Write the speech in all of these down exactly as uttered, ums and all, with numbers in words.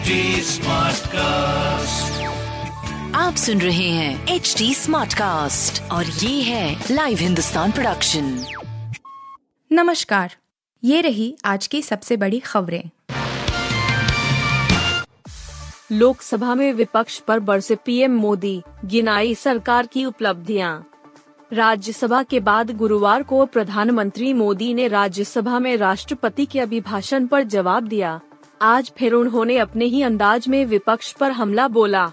Smart cast, आप सुन रहे हैं एच टी स्मार्ट कास्ट और ये है लाइव हिंदुस्तान प्रोडक्शन। नमस्कार, ये रही आज की सबसे बड़ी खबरें। लोकसभा में विपक्ष पर बरसे पीएम मोदी, गिनाई सरकार की उपलब्धियां। राज्यसभा के बाद गुरुवार को प्रधानमंत्री मोदी ने राज्यसभा में राष्ट्रपति के अभिभाषण पर जवाब दिया। आज फिर उन्होंने अपने ही अंदाज में विपक्ष पर हमला बोला।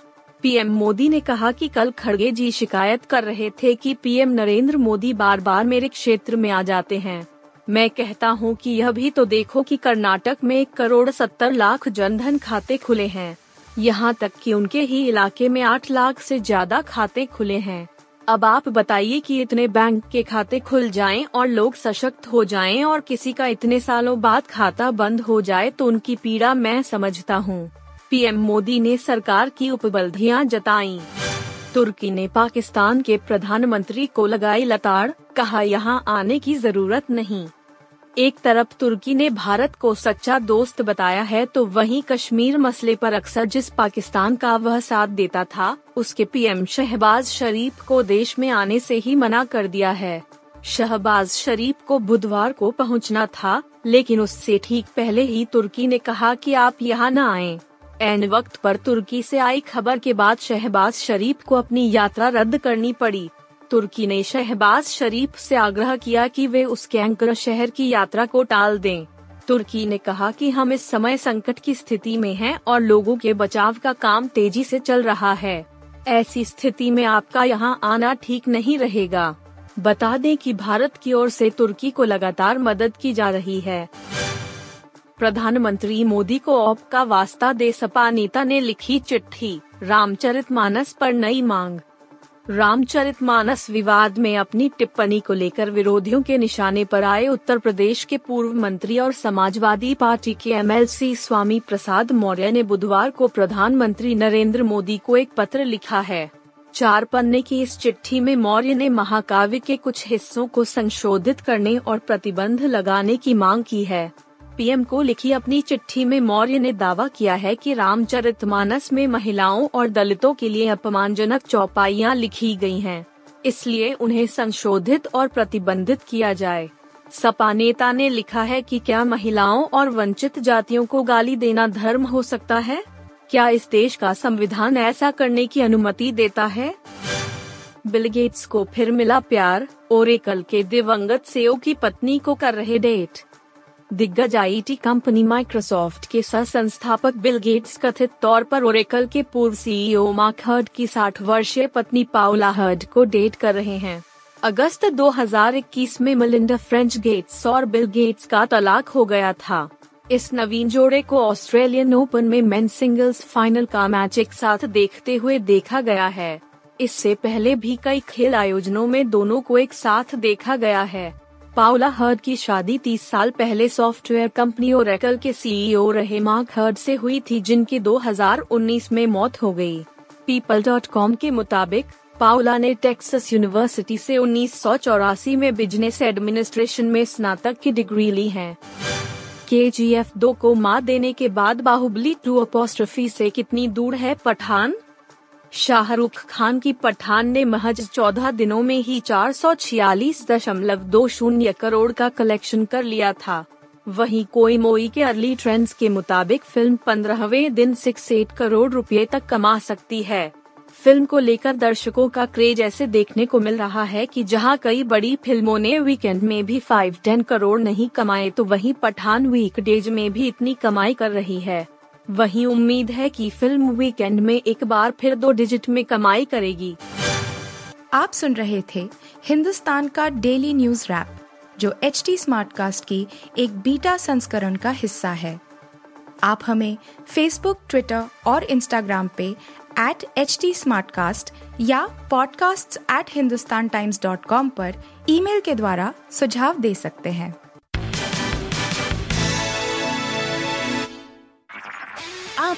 पीएम मोदी ने कहा कि कल खड़गे जी शिकायत कर रहे थे कि पीएम नरेंद्र मोदी बार बार मेरे क्षेत्र में आ जाते हैं। मैं कहता हूं कि यह भी तो देखो कि कर्नाटक में एक करोड़ सत्तर लाख जनधन खाते खुले हैं, यहां तक कि उनके ही इलाके में आठ लाख से ज्यादा खाते खुले हैं। अब आप बताइए कि इतने बैंक के खाते खुल जाएं और लोग सशक्त हो जाएं और किसी का इतने सालों बाद खाता बंद हो जाए तो उनकी पीड़ा मैं समझता हूं। पीएम मोदी ने सरकार की उपलब्धियां जताई। तुर्की ने पाकिस्तान के प्रधानमंत्री को लगाई लताड़, कहा यहां आने की जरूरत नहीं। एक तरफ तुर्की ने भारत को सच्चा दोस्त बताया है तो वहीं कश्मीर मसले पर अक्सर जिस पाकिस्तान का वह साथ देता था, उसके पीएम शहबाज शरीफ को देश में आने से ही मना कर दिया है। शहबाज शरीफ को बुधवार को पहुंचना था, लेकिन उससे ठीक पहले ही तुर्की ने कहा कि आप यहां न आएं। ऐन वक्त पर तुर्की से आई खबर के बाद शहबाज शरीफ को अपनी यात्रा रद्द करनी पड़ी। तुर्की ने शहबाज शरीफ से आग्रह किया कि वे उसके अंकारा शहर की यात्रा को टाल दें। तुर्की ने कहा कि हम इस समय संकट की स्थिति में हैं और लोगों के बचाव का काम तेजी से चल रहा है, ऐसी स्थिति में आपका यहां आना ठीक नहीं रहेगा। बता दें कि भारत की ओर से तुर्की को लगातार मदद की जा रही है। प्रधानमंत्री मोदी को औप का वास्ता दे, सपा नेता ने लिखी चिट्ठी, रामचरितमानस पर नई मांग। रामचरितमानस विवाद में अपनी टिप्पणी को लेकर विरोधियों के निशाने पर आए उत्तर प्रदेश के पूर्व मंत्री और समाजवादी पार्टी के एमएलसी स्वामी प्रसाद मौर्य ने बुधवार को प्रधानमंत्री नरेंद्र मोदी को एक पत्र लिखा है। चार पन्ने की इस चिट्ठी में मौर्य ने महाकाव्य के कुछ हिस्सों को संशोधित करने और प्रतिबंध लगाने की मांग की है। पीएम को लिखी अपनी चिट्ठी में मौर्य ने दावा किया है कि रामचरितमानस में महिलाओं और दलितों के लिए अपमानजनक चौपाइयां लिखी गई हैं, इसलिए उन्हें संशोधित और प्रतिबंधित किया जाए। सपा नेता ने लिखा है कि क्या महिलाओं और वंचित जातियों को गाली देना धर्म हो सकता है? क्या इस देश का संविधान ऐसा करने की अनुमति देता है? बिल गेट्स को फिर मिला प्यार, ओरेकल के दिवंगत सीईओ की पत्नी को कर रहे डेट। दिग्गज आईटी कंपनी माइक्रोसॉफ्ट के सह संस्थापक बिल गेट्स कथित तौर पर ओरेकल के पूर्व सीईओ मार्क हर्ड की साठ वर्षीय पत्नी पाउला हर्ड को डेट कर रहे हैं। अगस्त दो हज़ार इक्कीस में मेलिंडा फ्रेंच गेट्स और बिल गेट्स का तलाक हो गया था। इस नवीन जोड़े को ऑस्ट्रेलियन ओपन में मेन सिंगल्स फाइनल का मैच एक साथ देखते हुए देखा गया है। इससे पहले भी कई खेल आयोजनों में दोनों को एक साथ देखा गया है। पाउला हर्ड की शादी तीस साल पहले सॉफ्टवेयर कंपनी ओरेकल के सीईओ रहे मार्क हर्ड से हुई थी, जिनकी दो हज़ार उन्नीस में मौत हो गई। पीपल डॉट कॉम के मुताबिक पाउला ने टेक्सस यूनिवर्सिटी से उन्नीस सौ चौरासी में बिजनेस एडमिनिस्ट्रेशन में स्नातक की डिग्री ली है। के जी एफ टू को मात देने के बाद बाहुबली टू अपॉस्ट्रफी से कितनी दूर है पठान? शाह रुख खान की पठान ने महज चौदह दिनों में ही चार सौ छियालीस दशमलव दो शून्य करोड़ का कलेक्शन कर लिया था। वहीं कोई मोई के अर्ली ट्रेंड्स के मुताबिक फिल्म पंद्रहवें दिन सिक्स एट करोड़ रुपए तक कमा सकती है। फिल्म को लेकर दर्शकों का क्रेज ऐसे देखने को मिल रहा है कि जहां कई बड़ी फिल्मों ने वीकेंड में भी फाइव टेन करोड़ नहीं कमाए तो वहीं पठान वीकडेज में भी इतनी कमाई कर रही है। वहीं उम्मीद है कि फिल्म वीकेंड में एक बार फिर दो डिजिट में कमाई करेगी। आप सुन रहे थे हिंदुस्तान का डेली न्यूज रैप, जो एचटी स्मार्टकास्ट की एक बीटा संस्करण का हिस्सा है। आप हमें फेसबुक, ट्विटर और इंस्टाग्राम पे एट एचटी स्मार्टकास्ट या podcast at Hindustan Times dot com पर ईमेल के द्वारा सुझाव दे सकते हैं। आप